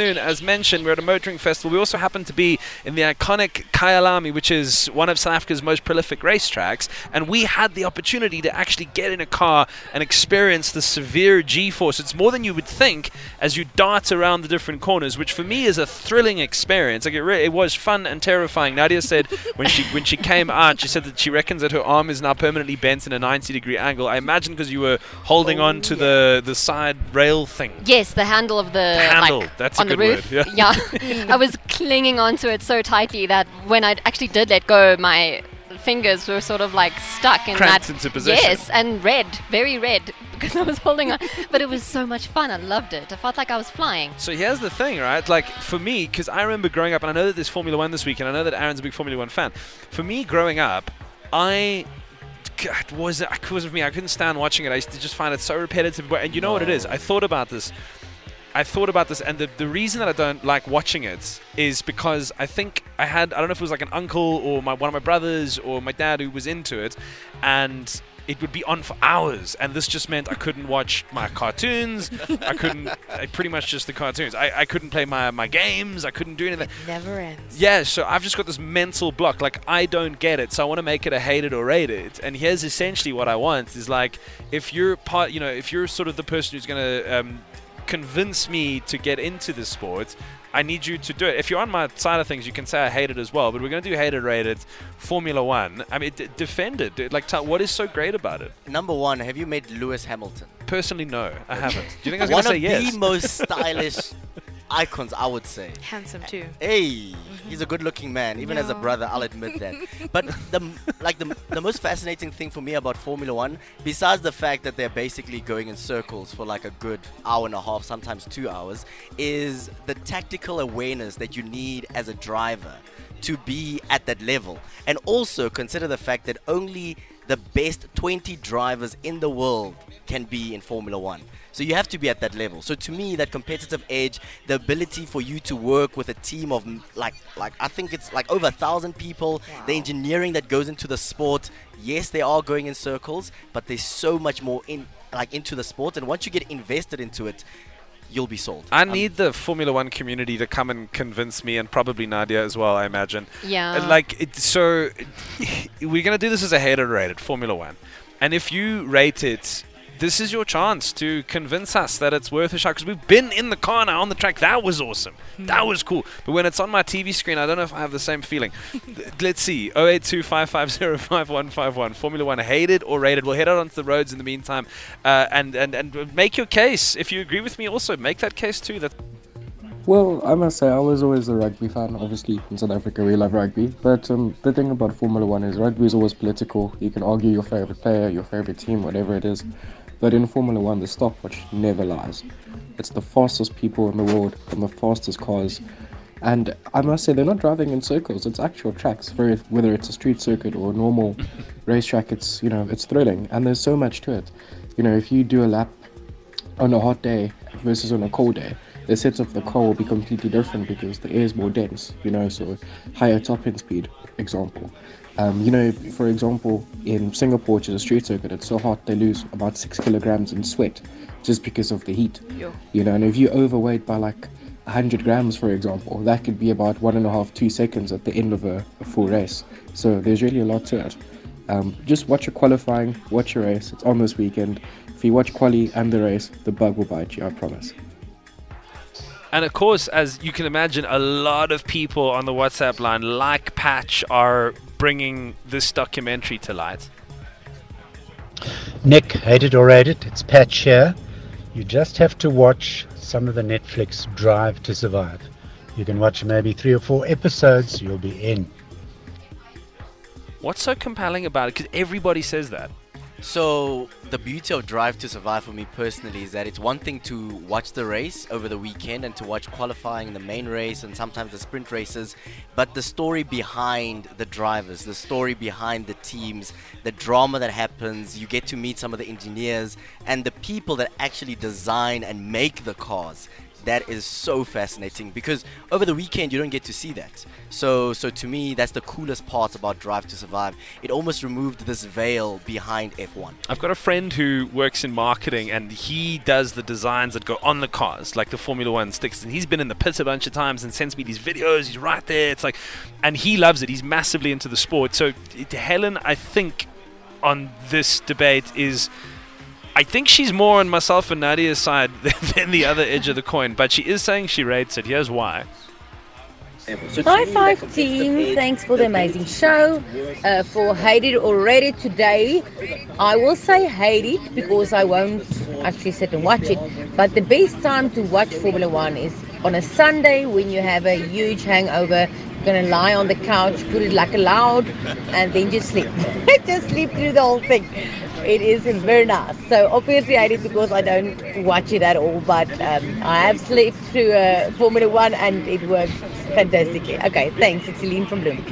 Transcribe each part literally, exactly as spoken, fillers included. As mentioned, we're at a motoring festival. We also happen to be in the iconic Kyalami, which is one of South Africa's most prolific racetracks, and we had the opportunity to actually get in a car and experience the severe G-force. It's more than you would think as you dart around the different corners, which for me is a thrilling experience. Like it, re- it was fun and terrifying. Nadia said when she when she came out, she said that she reckons that her arm is now permanently bent in a ninety degree angle. I imagine because you were holding oh, on to yeah. the, the side rail thing. Yes, the handle of the... the handle, like, that's the roof, word, yeah, yeah. I was clinging onto it so tightly that when I actually did let go, my fingers were sort of like stuck in Cramped that into position. Yes, and red, very red, because I was holding on. But it was so much fun. I loved it. I felt like I was flying. So here's the thing, right? Like for me, because I remember growing up, and I know that there's Formula One this week, and I know that Aaron's a big Formula One fan. For me, growing up, I. God, was it was me. I couldn't stand watching it. I used to just find it so repetitive. And you know no. what it is? I thought about this. I thought about this, and the, the reason that I don't like watching it is because I think I had, I don't know if it was like an uncle or my one of my brothers or my dad who was into it, and it would be on for hours, and this just meant I couldn't watch my cartoons, I couldn't, I pretty much just the cartoons, I, I couldn't play my, my games, I couldn't do anything. It never ends. Yeah, so I've just got this mental block, like I don't get it, so I want to make it a hate it or rate it, and here's essentially what I want, is like, if you're part, you know, if you're sort of the person who's going to... Um, convince me to get into this sport, I need you to do it. If you're on my side of things, you can say I hate it as well, but we're going to do hate it, rate it, Formula One. I mean, d- defend it. Dude. Like, t- what is so great about it? Number one, have you met Lewis Hamilton? Personally, no, I haven't. Do you think I was going to say yes? One of the most stylish icons, I would say. Handsome, too. Hey, mm-hmm. He's a good-looking man. Even no. as a brother, I'll admit that. But the like the the most fascinating thing for me about Formula One, besides the fact that they're basically going in circles for like a good hour and a half, sometimes two hours, is the tactical awareness that you need as a driver to be at that level. And also consider the fact that only the best twenty drivers in the world can be in Formula One. So you have to be at that level. So to me, that competitive edge, the ability for you to work with a team of like, like I think it's like over a thousand people, wow. the engineering that goes into the sport. Yes, they are going in circles, but there's so much more in like into the sport. And once you get invested into it, you'll be sold. I um, need the Formula One community to come and convince me, and probably Nadia as well, I imagine. Yeah. And like it, so we're going to do this as a hate it or rate it, Formula One. And if you rate it, this is your chance to convince us that it's worth a shot, because we've been in the car now on the track. That was awesome. Mm. That was cool. But when it's on my T V screen, I don't know if I have the same feeling. Let's see. oh eight two five five zero five one five one. Formula One, hated or rated. We'll head out onto the roads in the meantime uh, and, and, and make your case. If you agree with me also, make that case too. That Well, I must say, I was always a rugby fan. Obviously, in South Africa, we love rugby. But um, the thing about Formula One is rugby is always political. You can argue your favorite player, your favorite team, whatever it is. But in Formula One, the stopwatch never lies. It's the fastest people in the world and the fastest cars. And I must say, they're not driving in circles. It's actual tracks, whether it's a street circuit or a normal racetrack. It's, you know, it's thrilling. And there's so much to it. You know, if you do a lap on a hot day versus on a cold day, the sets of the car will be completely different because the air is more dense, you know, so higher top end speed, example. Um, you know, for example, in Singapore, which is a street circuit, it's so hot they lose about six kilograms in sweat just because of the heat. Yo. You know, and if you're overweight by like one hundred grams, for example, that could be about one and a half, two seconds at the end of a, a full race. So there's really a lot to it. Um, just watch your qualifying, watch your race. It's on this weekend. If you watch quali and the race, the bug will bite you, I promise. And of course, as you can imagine, a lot of people on the WhatsApp line, like Patch, are bringing this documentary to light. Nick, hate it or rate it, it's Patch here. You just have to watch some of the Netflix Drive to Survive. You can watch maybe three or four episodes, you'll be in. What's so compelling about it? Because everybody says that. So the beauty of Drive to Survive for me personally is that it's one thing to watch the race over the weekend and to watch qualifying, the main race and sometimes the sprint races, but the story behind the drivers, the story behind the teams, the drama that happens, you get to meet some of the engineers and the people that actually design and make the cars. that is so fascinating, because over the weekend you don't get to see that. So so to me, that's the coolest part about Drive to Survive. It almost removed this veil behind F one. I've got a friend who works in marketing, and he does the designs that go on the cars, like the Formula One sticks, and he's been in the pits a bunch of times and sends me these videos. He's right there. It's like, and he loves it. He's massively into the sport. So it, Helen, I think, on this debate is... I think she's more on myself and Nadia's side than the other edge of the coin, but she is saying she rates it. Here's why. High five, team. Thanks for the amazing show. Uh, for Hate It or Rate It today, I will say hate it because I won't actually sit and watch it. But the best time to watch Formula One is on a Sunday when you have a huge hangover. You're going to lie on the couch, put it like a loud, and then just sleep. Just sleep through the whole thing. It is very nice. So obviously I did, because I don't watch it at all, but um, I have slept through uh, Formula One and it works fantastically. Okay, thanks. It's Celine from Bloom.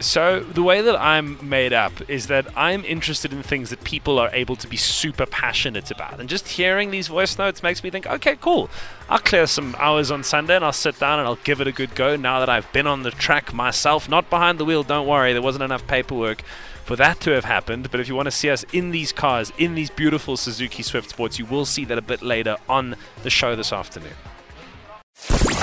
So the way that I'm made up is that I'm interested in things that people are able to be super passionate about. And just hearing these voice notes makes me think, okay, cool. I'll clear some hours on Sunday and I'll sit down and I'll give it a good go now that I've been on the track myself, not behind the wheel. Don't worry, there wasn't enough paperwork for that to have happened, but if you want to see us in these cars, in these beautiful Suzuki Swift sports, you will see that a bit later on the show this afternoon.